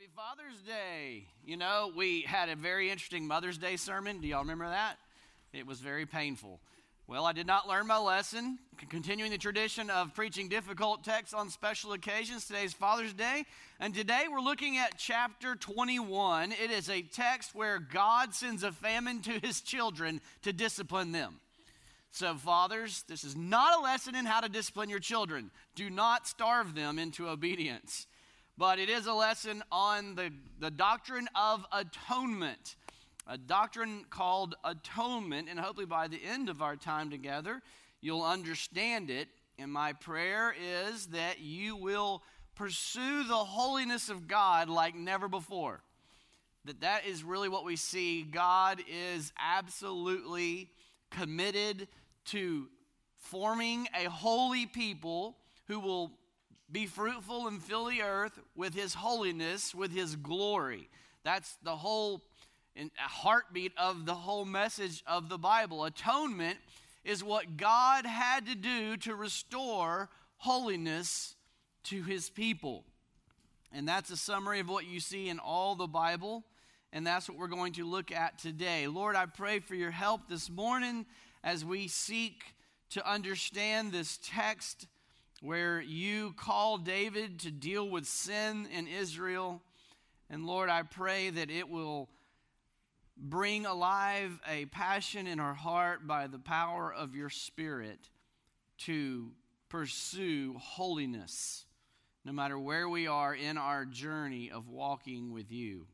Happy Father's Day. You know, we had a very interesting Mother's Day sermon. Do y'all remember that? It was very painful. Well, I did not learn my lesson. Continuing the tradition of preaching difficult texts on special occasions, today's Father's Day. And today we're looking at chapter 21. It is a text where God sends a famine to his children to discipline them. So fathers, this is not a lesson in how to discipline your children. Do not starve them into obedience. But it is a lesson on the doctrine of atonement, a doctrine called atonement, and hopefully by the end of our time together, you'll understand it. And my prayer is that you will pursue the holiness of God like never before. That is really what we see. God is absolutely committed to forming a holy people who will be fruitful and fill the earth with his holiness, with his glory. That's the whole heartbeat of the whole message of the Bible. Atonement is what God had to do to restore holiness to his people. And that's a summary of what you see in all the Bible. And that's what we're going to look at today. Lord, I pray for your help this morning as we seek to understand this text where you call David to deal with sin in Israel. And Lord, I pray that it will bring alive a passion in our heart by the power of your Spirit to pursue holiness, no matter where we are in our journey of walking with you.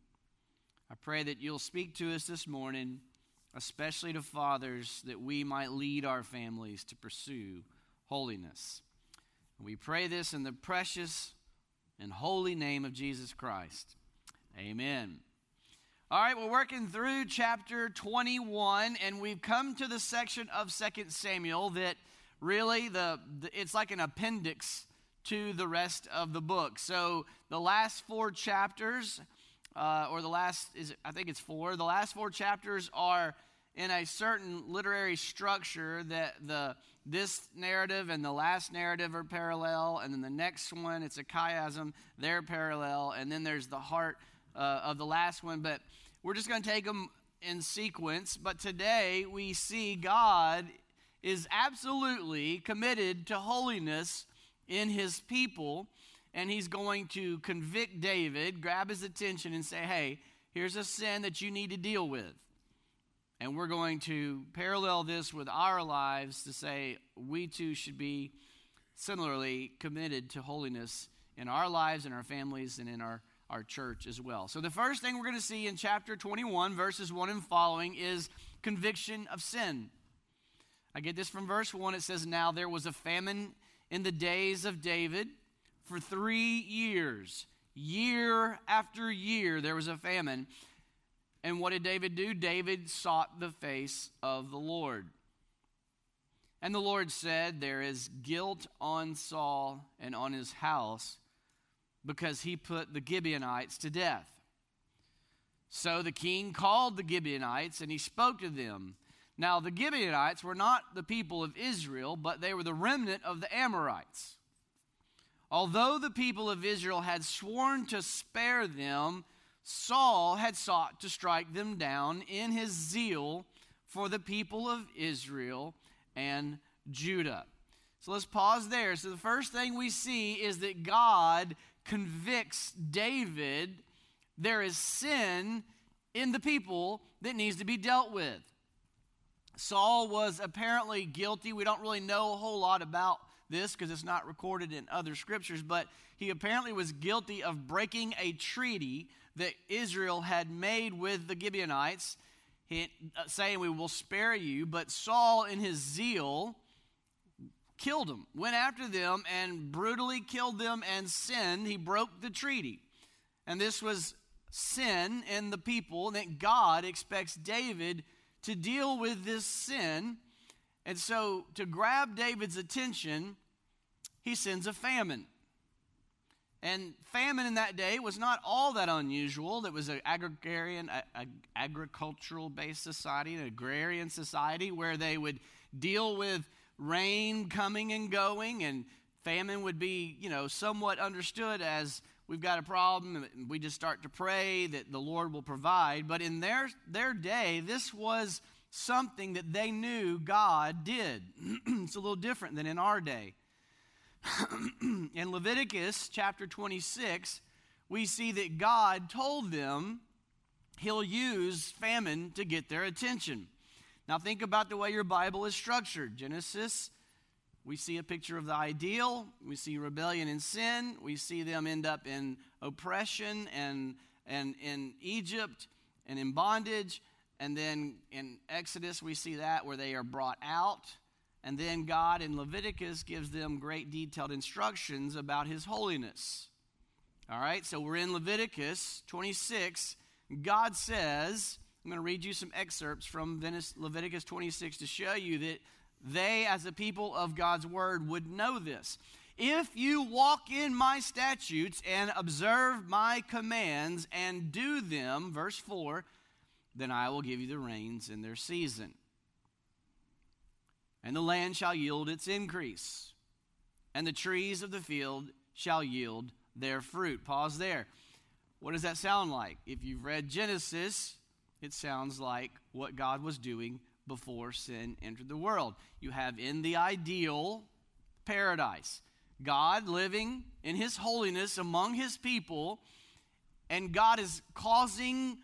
I pray that you'll speak to us this morning, especially to fathers, that we might lead our families to pursue holiness. We pray this in the precious and holy name of Jesus Christ. Amen. All right, we're working through chapter 21, and we've come to the section of 2 Samuel that really it's like an appendix to the rest of the book. So the last four chapters, the last four chapters are in a certain literary structure that this narrative and the last narrative are parallel, and then the next one, it's a chiasm, they're parallel, and then there's the heart of the last one. But we're just going to take them in sequence. But today we see God is absolutely committed to holiness in his people, and he's going to convict David, grab his attention, and say, hey, here's a sin that you need to deal with. And we're going to parallel this with our lives to say we too should be similarly committed to holiness in our lives, in our families, and in our church as well. So the first thing we're going to see in chapter 21, verses 1 and following, is conviction of sin. I get this from verse 1. It says, now there was a famine in the days of David for 3 years. Year after year there was a famine. And what did David do? David sought the face of the Lord. And the Lord said, there is guilt on Saul and on his house because he put the Gibeonites to death. So the king called the Gibeonites and he spoke to them. Now the Gibeonites were not the people of Israel, but they were the remnant of the Amorites. Although the people of Israel had sworn to spare them, Saul had sought to strike them down in his zeal for the people of Israel and Judah. So let's pause there. So the first thing we see is that God convicts David. There is sin in the people that needs to be dealt with. Saul was apparently guilty. We don't really know a whole lot about this because it's not recorded in other scriptures, but he apparently was guilty of breaking a treaty that Israel had made with the Gibeonites, saying, we will spare you. But Saul, in his zeal, killed them, went after them and brutally killed them and sinned. He broke the treaty. And this was sin in the people, that God expects David to deal with this sin. And so to grab David's attention, he sends a famine. And famine in that day was not all that unusual. It was an agricultural-based society, an agrarian society where they would deal with rain coming and going, and famine would be, somewhat understood as we've got a problem, and we just start to pray that the Lord will provide. But in their day, this was something that they knew God did. It's a little different than in our day. In Leviticus chapter 26, we see that God told them he'll use famine to get their attention. Now think about the way your Bible is structured. Genesis, we see a picture of the ideal. We see rebellion and sin. We see them end up in oppression and in Egypt and in bondage. And then in Exodus, we see that where they are brought out. And then God in Leviticus gives them great detailed instructions about his holiness. All right, so we're in Leviticus 26. God says, I'm going to read you some excerpts from Leviticus 26 to show you that they, as a people of God's word, would know this. If you walk in my statutes and observe my commands and do them, verse 4, then I will give you the rains in their season, and the land shall yield its increase, and the trees of the field shall yield their fruit. Pause there. What does that sound like? If you've read Genesis, it sounds like what God was doing before sin entered the world. You have in the ideal paradise, God living in his holiness among his people, and God is causing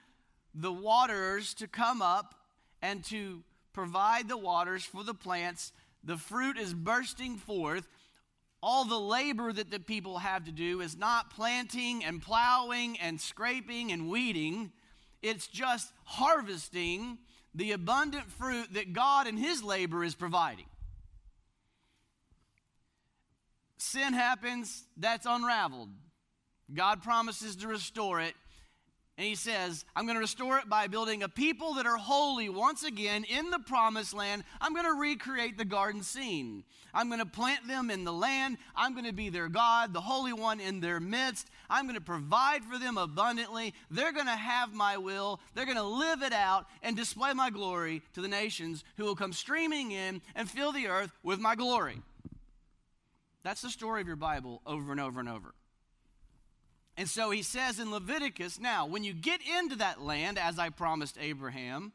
the waters to come up and to provide the waters for the plants. The fruit is bursting forth. All the labor that the people have to do is not planting and plowing and scraping and weeding. It's just harvesting the abundant fruit that God and his labor is providing. Sin happens, that's unraveled. God promises to restore it. And he says, I'm going to restore it by building a people that are holy once again in the promised land. I'm going to recreate the garden scene. I'm going to plant them in the land. I'm going to be their God, the Holy One in their midst. I'm going to provide for them abundantly. They're going to have my will. They're going to live it out and display my glory to the nations who will come streaming in and fill the earth with my glory. That's the story of your Bible over and over and over. And so he says in Leviticus, now, when you get into that land, as I promised Abraham,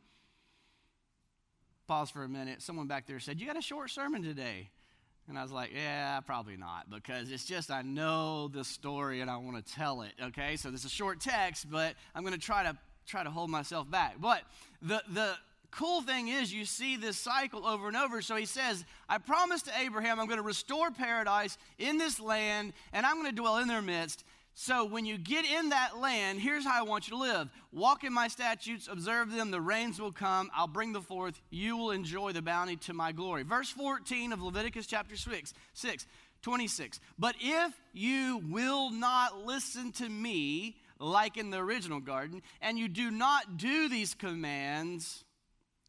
pause for a minute. Someone back there said, you got a short sermon today. And I was like, yeah, probably not, because it's just I know the story and I want to tell it, okay? So this is a short text, but I'm going to try to hold myself back. But the cool thing is you see this cycle over and over. So he says, I promised to Abraham I'm going to restore paradise in this land, and I'm going to dwell in their midst. So when you get in that land, here's how I want you to live. Walk in my statutes, observe them, the rains will come, I'll bring them forth, you will enjoy the bounty to my glory. Verse 14 of Leviticus chapter 26. But if you will not listen to me, like in the original garden, and you do not do these commands,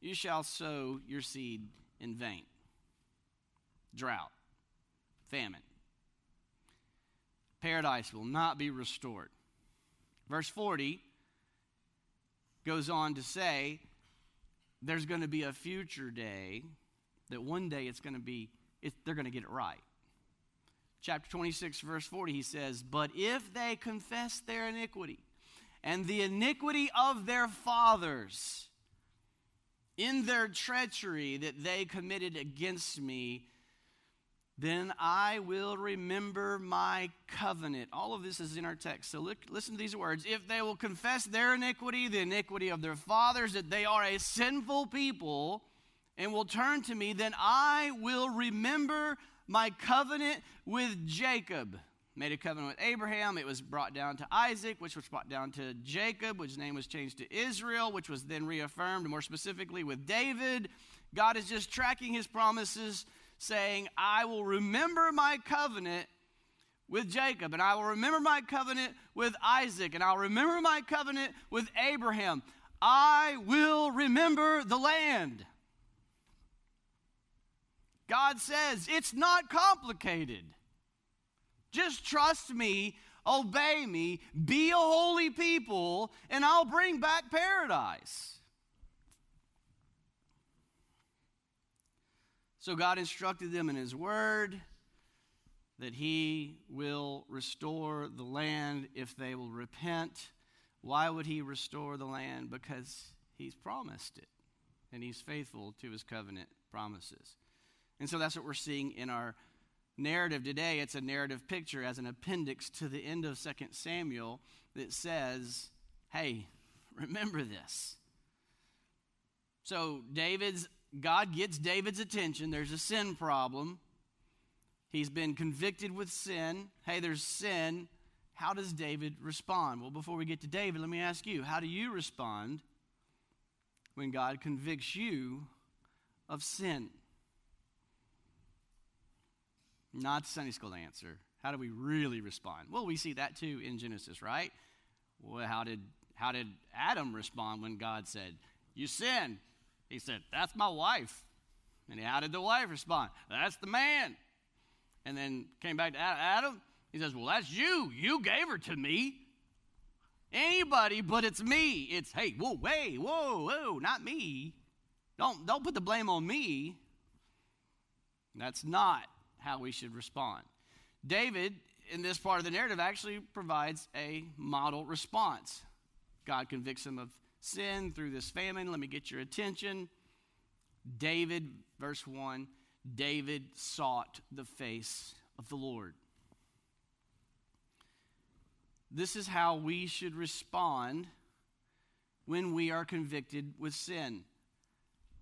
you shall sow your seed in vain. Drought, famine. Paradise will not be restored. Verse 40 goes on to say there's going to be a future day that one day it's going to be, they're going to get it right. Chapter 26, verse 40, he says, but if they confess their iniquity and the iniquity of their fathers in their treachery that they committed against me, then I will remember my covenant. All of this is in our text. So listen to these words. If they will confess their iniquity, the iniquity of their fathers, that they are a sinful people, and will turn to me, then I will remember my covenant with Jacob. Made a covenant with Abraham. It was brought down to Isaac, which was brought down to Jacob, which name was changed to Israel, which was then reaffirmed, more specifically with David. God is just tracking his promises, saying, I will remember my covenant with Jacob, and I will remember my covenant with Isaac, and I'll remember my covenant with Abraham. I will remember the land. God says, it's not complicated. Just trust me, obey me, be a holy people, and I'll bring back paradise. So God instructed them in his word. that he will restore the land if they will repent. Why would he restore the land? Because he's promised it, and he's faithful to his covenant promises. And so that's what we're seeing in our narrative today. It's a narrative picture as an appendix to the end of 2 Samuel that says, hey, remember this. So God gets David's attention. There's a sin problem. He's been convicted with sin. Hey, there's sin. How does David respond? Well, before we get to David, let me ask you, how do you respond when God convicts you of sin? Not Sunday school answer. How do we really respond? Well, we see that too in Genesis, right? Well, how did Adam respond when God said, "You sin"? He said, "That's my wife." And how did the wife respond? "That's the man." And then came back to Adam. He says, "Well, that's you. You gave her to me. Anybody, but it's me. It's hey, whoa, hey, whoa, whoa, not me. Don't put the blame on me." That's not how we should respond. David, in this part of the narrative, actually provides a model response. God convicts him of sin through this famine. Let me get your attention. David, verse 1, David sought the face of the Lord. This is how we should respond when we are convicted with sin.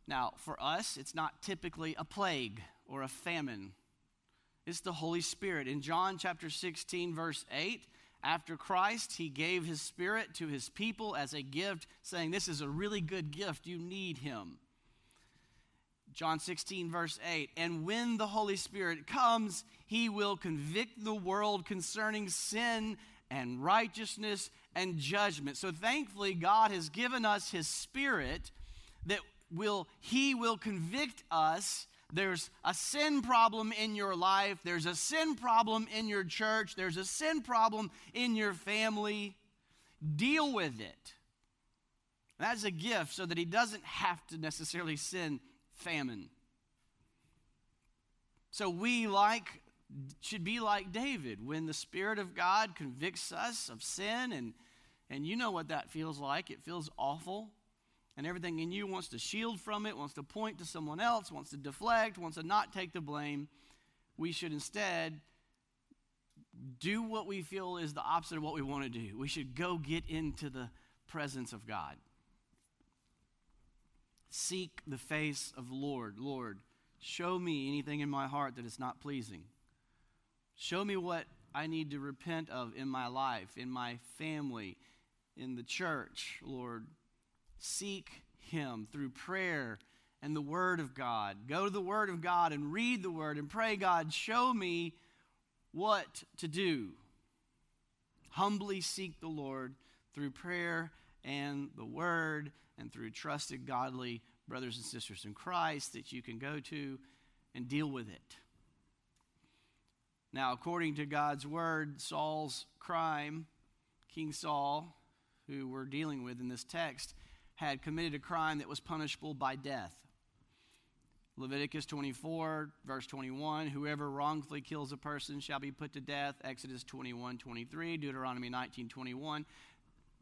Now, for us, it's not typically a plague or a famine. It's the Holy Spirit. In John chapter 16, verse 8, after Christ, he gave his Spirit to his people as a gift, saying, this is a really good gift. You need him. John 16, verse 8, and when the Holy Spirit comes, he will convict the world concerning sin and righteousness and judgment. So thankfully, God has given us his Spirit that he will convict us. There's a sin problem in your life. There's a sin problem in your church. There's a sin problem in your family. Deal with it. That's a gift so that he doesn't have to necessarily send famine. So we should be like David. When the Spirit of God convicts us of sin, and you know what that feels like. It feels awful. And everything in you wants to shield from it, wants to point to someone else, wants to deflect, wants to not take the blame. We should instead do what we feel is the opposite of what we want to do. We should go get into the presence of God. Seek the face of the Lord. Lord, show me anything in my heart that is not pleasing. Show me what I need to repent of in my life, in my family, in the church, Lord. Seek him through prayer and the Word of God. Go to the Word of God and read the Word and pray, God, show me what to do. Humbly seek the Lord through prayer and the Word and through trusted, godly brothers and sisters in Christ that you can go to and deal with it. Now, according to God's Word, Saul's crime, King Saul, who we're dealing with in this text, had committed a crime that was punishable by death. Leviticus 24, verse 21, whoever wrongfully kills a person shall be put to death. Exodus 21, 23, Deuteronomy 19, 21,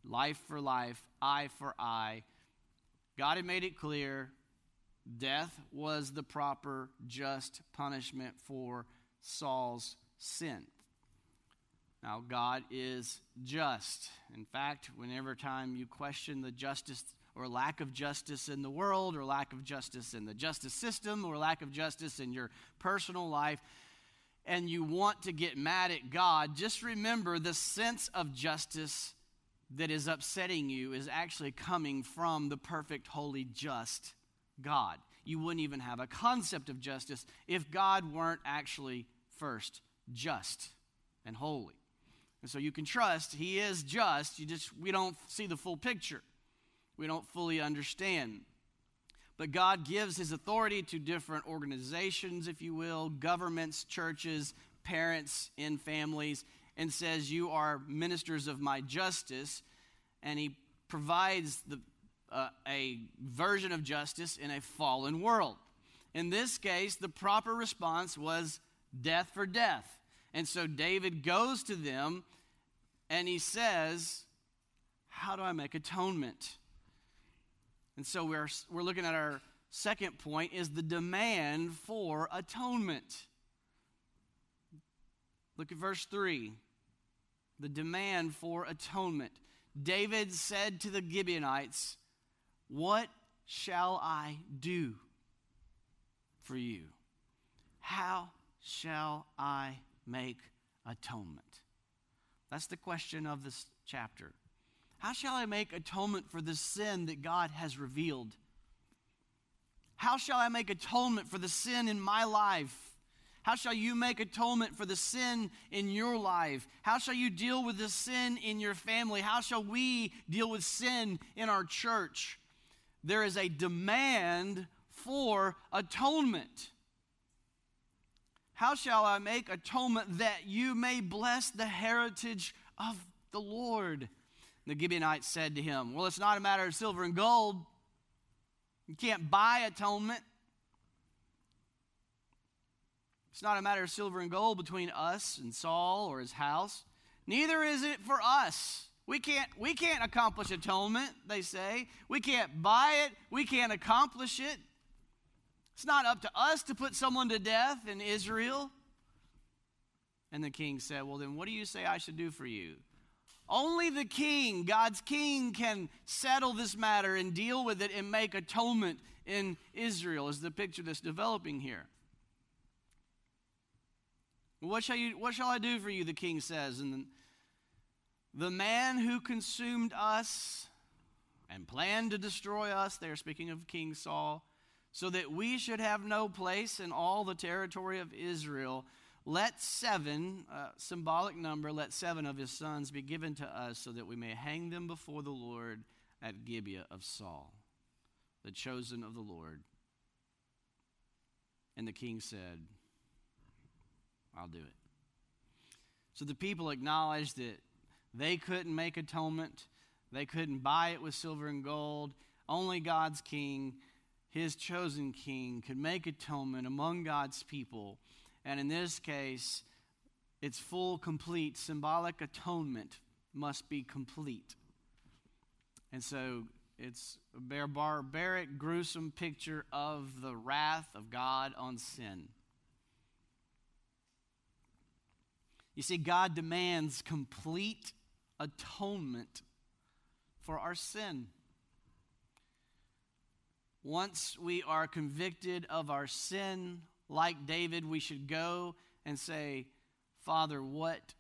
life for life, eye for eye. God had made it clear death was the proper just punishment for Saul's sin. Now, God is just. In fact, whenever time you question the justice or lack of justice in the world, or lack of justice in the justice system, or lack of justice in your personal life, and you want to get mad at God, just remember the sense of justice that is upsetting you is actually coming from the perfect, holy, just God. You wouldn't even have a concept of justice if God weren't actually first just and holy. And so you can trust he is just. We don't see the full picture. We don't fully understand. But God gives his authority to different organizations, if you will, governments, churches, parents, and families, and says, you are ministers of my justice. And he provides a version of justice in a fallen world. In this case, the proper response was death for death. And so David goes to them and he says, how do I make atonement? And so we're looking at our second point is the demand for atonement. Look at verse 3. The demand for atonement. David said to the Gibeonites, what shall I do for you? How shall I make atonement? That's the question of this chapter. How shall I make atonement for the sin that God has revealed? How shall I make atonement for the sin in my life? How shall you make atonement for the sin in your life? How shall you deal with the sin in your family? How shall we deal with sin in our church? There is a demand for atonement. How shall I make atonement that you may bless the heritage of the Lord? The Gibeonites said to him, well, it's not a matter of silver and gold. You can't buy atonement. It's not a matter of silver and gold between us and Saul or his house. Neither is it for us. We can't accomplish atonement, they say. We can't buy it. We can't accomplish it. It's not up to us to put someone to death in Israel. And the king said, well, then what do you say I should do for you? Only the king, God's king, can settle this matter and deal with it and make atonement in Israel is the picture that's developing here. What shall I do for you, the king says. And the man who consumed us and planned to destroy us, they are speaking of King Saul, so that we should have no place in all the territory of Israel, let seven, symbolic number, let seven of his sons be given to us so that we may hang them before the Lord at Gibeah of Saul, the chosen of the Lord. And the king said, I'll do it. So the people acknowledged that they couldn't make atonement. They couldn't buy it with silver and gold. Only God's king, his chosen king, could make atonement among God's people. And in this case, its full, complete, symbolic atonement must be complete. And so it's a barbaric, gruesome picture of the wrath of God on sin. You see, God demands complete atonement for our sin. Once we are convicted of our sin, like David, we should go and say, Father, what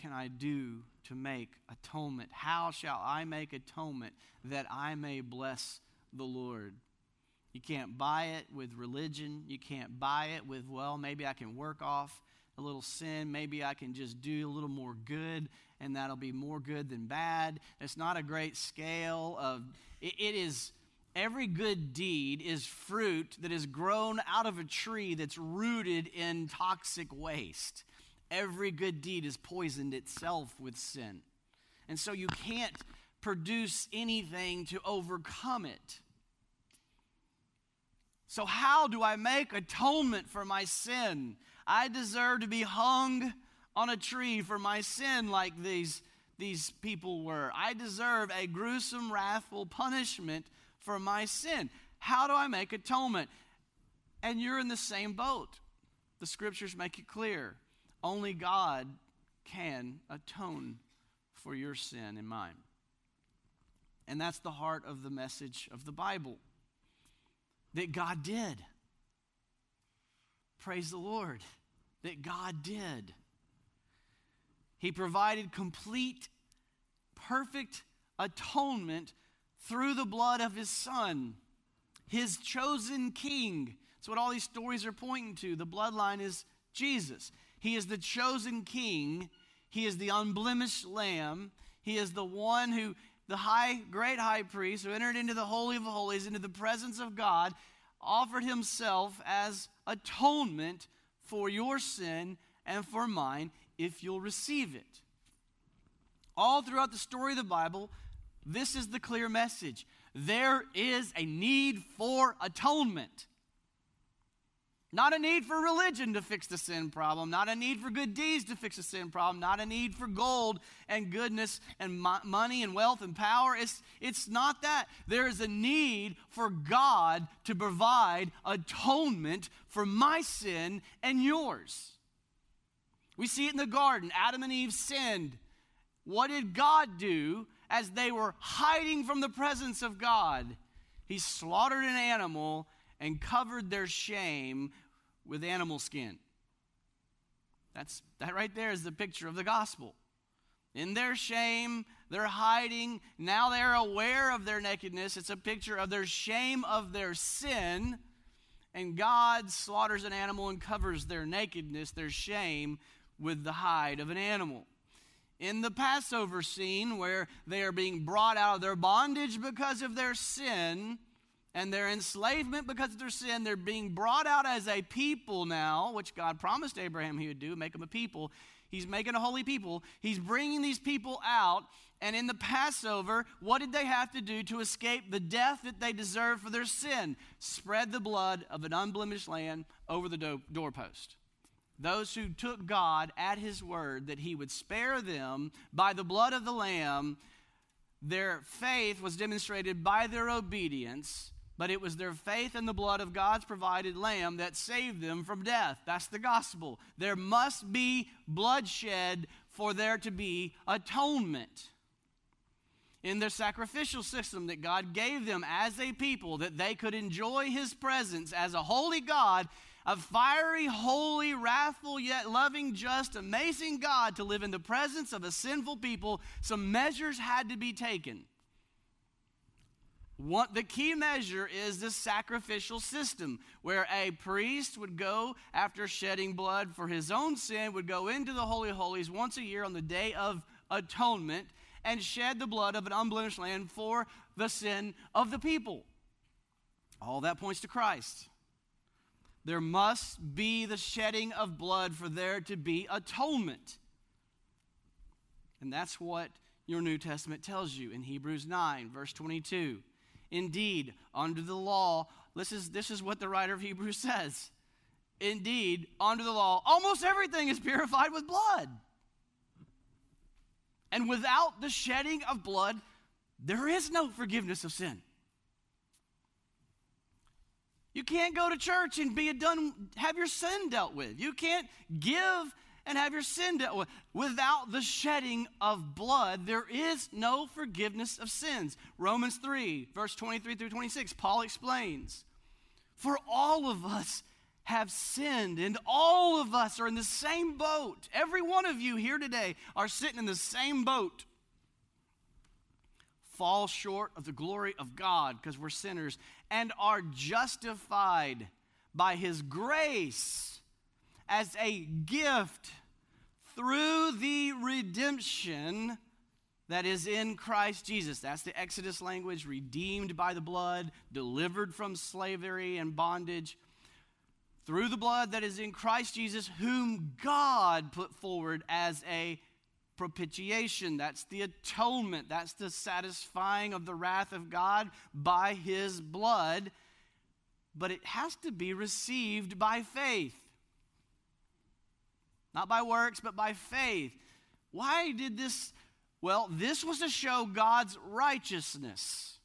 can I do to make atonement? How shall I make atonement that I may bless the Lord? You can't buy it with religion. You can't buy it with, well, maybe I can work off a little sin, maybe I can just do a little more good, and that'll be more good than bad. It's not a great scale of, it is, every good deed is fruit that is grown out of a tree that's rooted in toxic waste. Every good deed is poisoned itself with sin. And so you can't produce anything to overcome it. So how do I make atonement for my sin? I deserve to be hung on a tree for my sin like these people were. I deserve a gruesome, wrathful punishment for my sin. How do I make atonement? And you're in the same boat. The scriptures make it clear. Only God can atone for your sin and mine. And that's the heart of the message of the Bible, that God did. Praise the Lord that God did. He provided complete, perfect atonement through the blood of his son, his chosen king. That's what all these stories are pointing to. The bloodline is Jesus. He is the chosen king. He is the unblemished lamb. He is the one who, the great high priest who entered into the Holy of Holies, into the presence of God, offered himself as atonement for your sin and for mine if you'll receive it. All throughout the story of the Bible, this is the clear message. There is a need for atonement. Not a need for religion to fix the sin problem. Not a need for good deeds to fix the sin problem. Not a need for gold and goodness and money and wealth and power. It's not that. There is a need for God to provide atonement for my sin and yours. We see it in the garden. Adam and Eve sinned. What did God do as they were hiding from the presence of God? He slaughtered an animal and covered their shame with animal skin. That right there is the picture of the gospel. In their shame, they're hiding. Now they're aware of their nakedness. It's a picture of their shame of their sin. And God slaughters an animal and covers their nakedness, their shame, with the hide of an animal. In the Passover scene where they are being brought out of their bondage because of their sin and their enslavement because of their sin, they're being brought out as a people now, which God promised Abraham he would do, make them a people. He's making a holy people. He's bringing these people out. And in the Passover, what did they have to do to escape the death that they deserved for their sin? Spread the blood of an unblemished lamb over the doorpost. Those who took God at his word that he would spare them by the blood of the lamb, their faith was demonstrated by their obedience, but it was their faith in the blood of God's provided lamb that saved them from death. That's the gospel. There must be bloodshed for there to be atonement. In their sacrificial system that God gave them as a people, that they could enjoy his presence as a holy God, a fiery, holy, wrathful, yet loving, just, amazing God to live in the presence of a sinful people, some measures had to be taken. The key measure is this sacrificial system where a priest would go after shedding blood for his own sin, would go into the Holy of Holies once a year on the Day of Atonement and shed the blood of an unblemished lamb for the sin of the people. All that points to Christ. There must be the shedding of blood for there to be atonement. And that's what your New Testament tells you in Hebrews 9, verse 22. Indeed, under the law, this is what the writer of Hebrews says. Indeed, under the law, almost everything is purified with blood. And without the shedding of blood, there is no forgiveness of sin. You can't go to church and have your sin dealt with. You can't give and have your sin dealt with. Without the shedding of blood, there is no forgiveness of sins. Romans 3, verse 23 through 26, Paul explains, for all of us have sinned, and all of us are in the same boat. Every one of you here today are sitting in the same boat. Fall short of the glory of God because we're sinners and are justified by his grace as a gift through the redemption that is in Christ Jesus. That's the Exodus language, redeemed by the blood, delivered from slavery and bondage. Through the blood that is in Christ Jesus, whom God put forward as a propitiation. That's the atonement. That's the satisfying of the wrath of God by his blood. But it has to be received by faith. Not by works, but by faith. Why did this? Well, this was to show God's righteousness.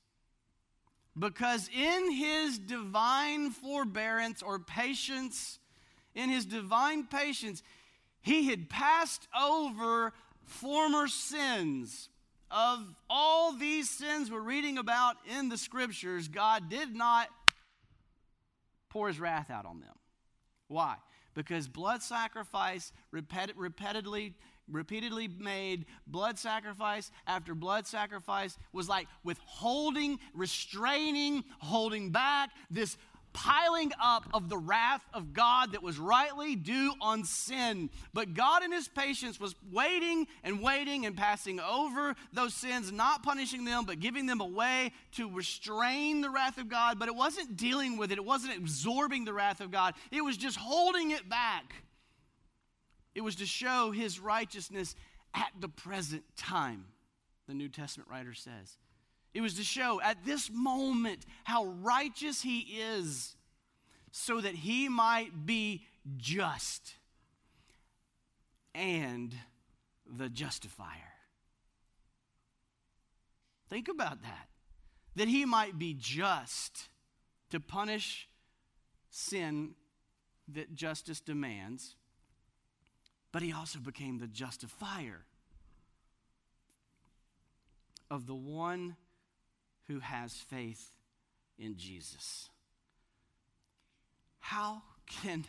Because in his divine forbearance or patience, in his divine patience, he had passed over former sins. Of all these sins we're reading about in the scriptures, God did not pour his wrath out on them. Why? Because blood sacrifice, repeatedly made blood sacrifice after blood sacrifice, was like withholding, restraining, holding back, this piling up of the wrath of God that was rightly due on sin. But God in his patience was waiting and passing over those sins, not punishing them, but giving them a way to restrain the wrath of God. But it wasn't dealing with it. It wasn't absorbing the wrath of God. It was just holding it back. It was to show his righteousness at the present time, the New Testament writer says. It was to show at this moment how righteous he is, so that he might be just and the justifier. Think about that. That he might be just to punish sin that justice demands, but he also became the justifier of the one who has faith in Jesus. How can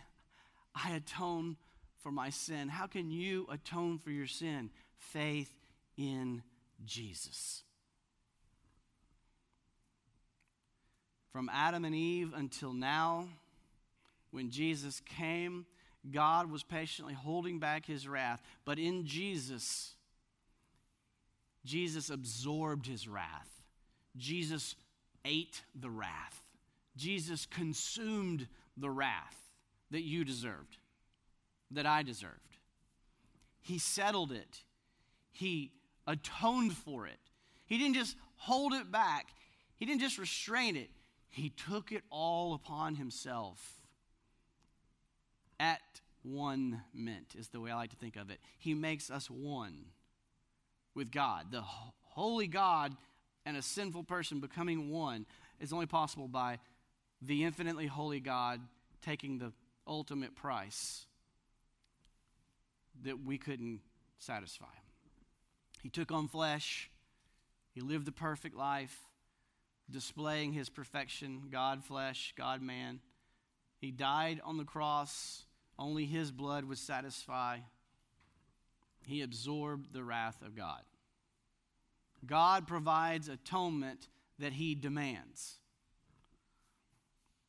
I atone for my sin? How can you atone for your sin? Faith in Jesus. From Adam and Eve until now, when Jesus came, God was patiently holding back his wrath. But in Jesus, Jesus absorbed his wrath. Jesus ate the wrath. Jesus consumed the wrath that you deserved, that I deserved. He settled it. He atoned for it. He didn't just hold it back. He didn't just restrain it. He took it all upon himself. At one meant is the way I like to think of it. He makes us one with God. The holy God and a sinful person becoming one is only possible by the infinitely holy God taking the ultimate price that we couldn't satisfy. He took on flesh. He lived the perfect life, displaying his perfection, God flesh, God man. He died on the cross. Only his blood would satisfy. He absorbed the wrath of God. God provides atonement that he demands.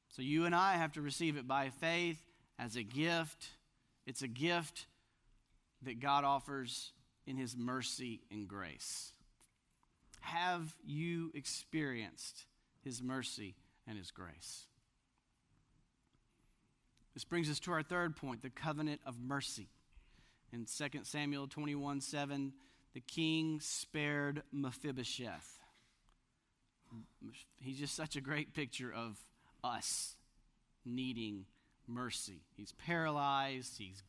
So you and I have to receive it by faith as a gift. It's a gift that God offers in his mercy and grace. Have you experienced his mercy and his grace? This brings us to our third point, the covenant of mercy. In 2 Samuel 21:7, the king spared Mephibosheth. He's just such a great picture of us needing mercy. He's paralyzed. He's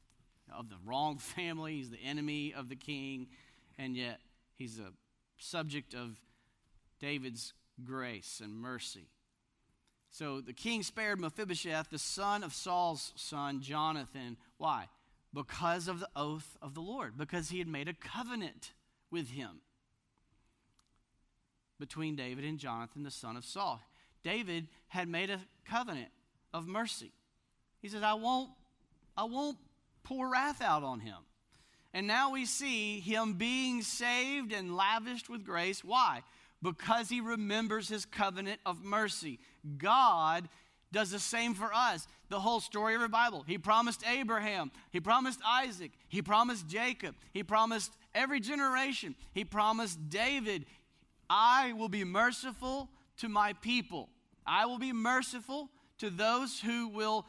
of the wrong family. He's the enemy of the king. And yet he's a subject of David's grace and mercy. So the king spared Mephibosheth, the son of Saul's son, Jonathan. Why? Because of the oath of the Lord. Because he had made a covenant with him between David and Jonathan, the son of Saul. David had made a covenant of mercy. He said, I won't pour wrath out on him. And now we see him being saved and lavished with grace. Why? Because he remembers his covenant of mercy. God does the same for us. The whole story of the Bible. He promised Abraham. He promised Isaac. He promised Jacob. He promised every generation. He promised David, I will be merciful to my people. I will be merciful to those who will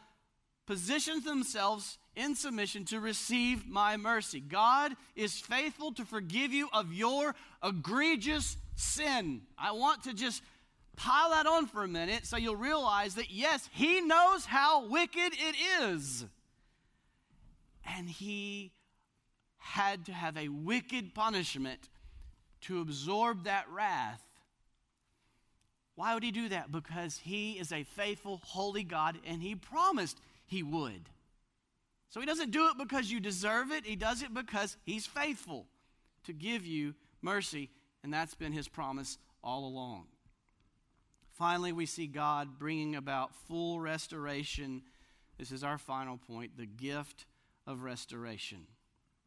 position themselves in submission to receive my mercy. God is faithful to forgive you of your egregious sin. I want to just pile that on for a minute so you'll realize that, yes, he knows how wicked it is. And he had to have a wicked punishment to absorb that wrath. Why would he do that? Because he is a faithful, holy God, and he promised he would. So he doesn't do it because you deserve it. He does it because he's faithful to give you mercy. And that's been his promise all along. Finally, we see God bringing about full restoration. This is our final point, the gift of restoration.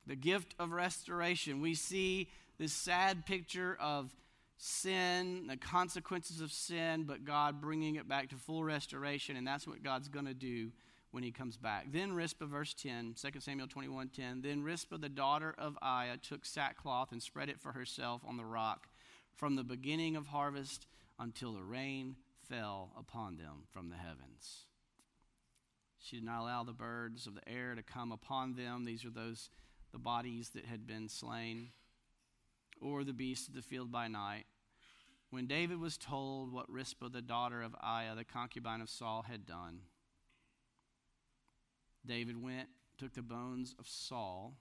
The gift of restoration. We see this sad picture of sin, the consequences of sin, but God bringing it back to full restoration. And that's what God's going to do when he comes back. Then Rizpah, verse 10, 2 Samuel 21:10. Then Rizpah, the daughter of Aiah, took sackcloth and spread it for herself on the rock from the beginning of harvest until the rain fell upon them from the heavens. She did not allow the birds of the air to come upon them. These are those, the bodies that had been slain, or the beasts of the field by night. When David was told what Rizpah, the daughter of Aiah, the concubine of Saul, had done, David went, took the bones of Saul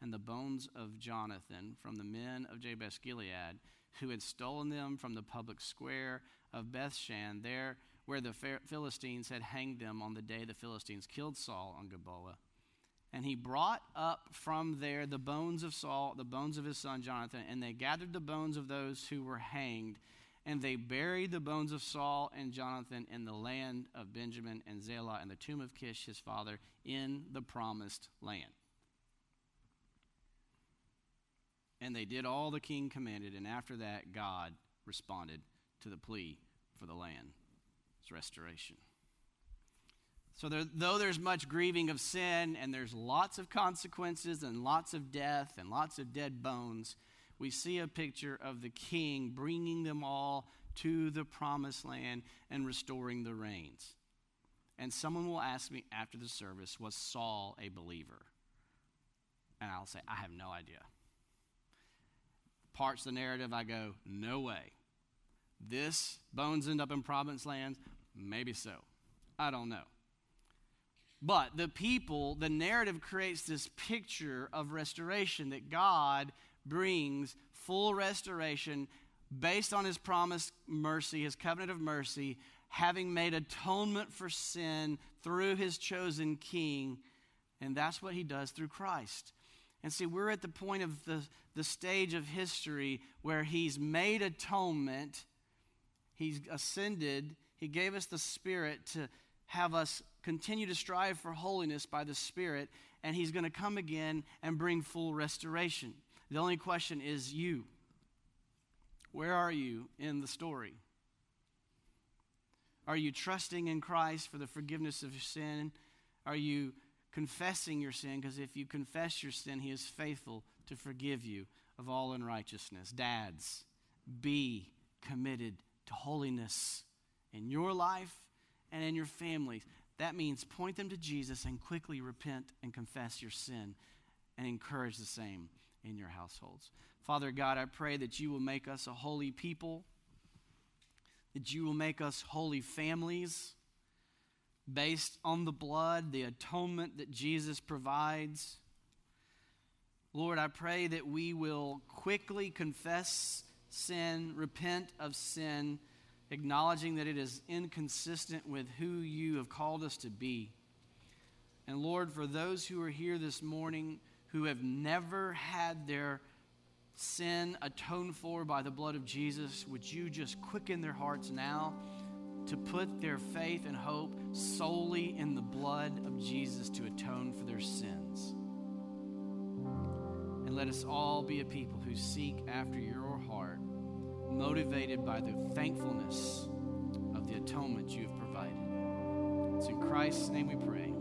and the bones of Jonathan from the men of Jabesh-Gilead, who had stolen them from the public square of Bethshan, there where the Philistines had hanged them on the day the Philistines killed Saul on Gilboa. And he brought up from there the bones of Saul, the bones of his son Jonathan, and they gathered the bones of those who were hanged, and they buried the bones of Saul and Jonathan in the land of Benjamin and Zelah and the tomb of Kish his father in the promised land. And they did all the king commanded, and after that God responded to the plea for the land. It's restoration. So though there's much grieving of sin, and there's lots of consequences and lots of death and lots of dead bones, we see a picture of the king bringing them all to the promised land and restoring the reins. And someone will ask me after the service, was Saul a believer? And I'll say, I have no idea. Parts of the narrative, I go, no way. This bones end up in province lands? Maybe so. I don't know. But the people, the narrative creates this picture of restoration, that God brings full restoration based on his promised mercy, his covenant of mercy, having made atonement for sin through his chosen king. And that's what he does through Christ. And see, we're at the point of the stage of history where he's made atonement, he's ascended, he gave us the Spirit to have us continue to strive for holiness by the Spirit, and he's going to come again and bring full restoration. The only question is you. Where are you in the story? Are you trusting in Christ for the forgiveness of your sin? Are you confessing your sin? Because if you confess your sin, he is faithful to forgive you of all unrighteousness. Dads, be committed to holiness in your life and in your families. That means point them to Jesus and quickly repent and confess your sin and encourage the same in your households. Father God, I pray that you will make us a holy people, that you will make us holy families, based on the blood, the atonement that Jesus provides. Lord, I pray that we will quickly confess sin, repent of sin, acknowledging that it is inconsistent with who you have called us to be. And Lord, for those who are here this morning who have never had their sin atoned for by the blood of Jesus, would you just quicken their hearts now to put their faith and hope solely in the blood of Jesus to atone for their sins. And let us all be a people who seek after your heart, motivated by the thankfulness of the atonement you have provided. It's in Christ's name we pray.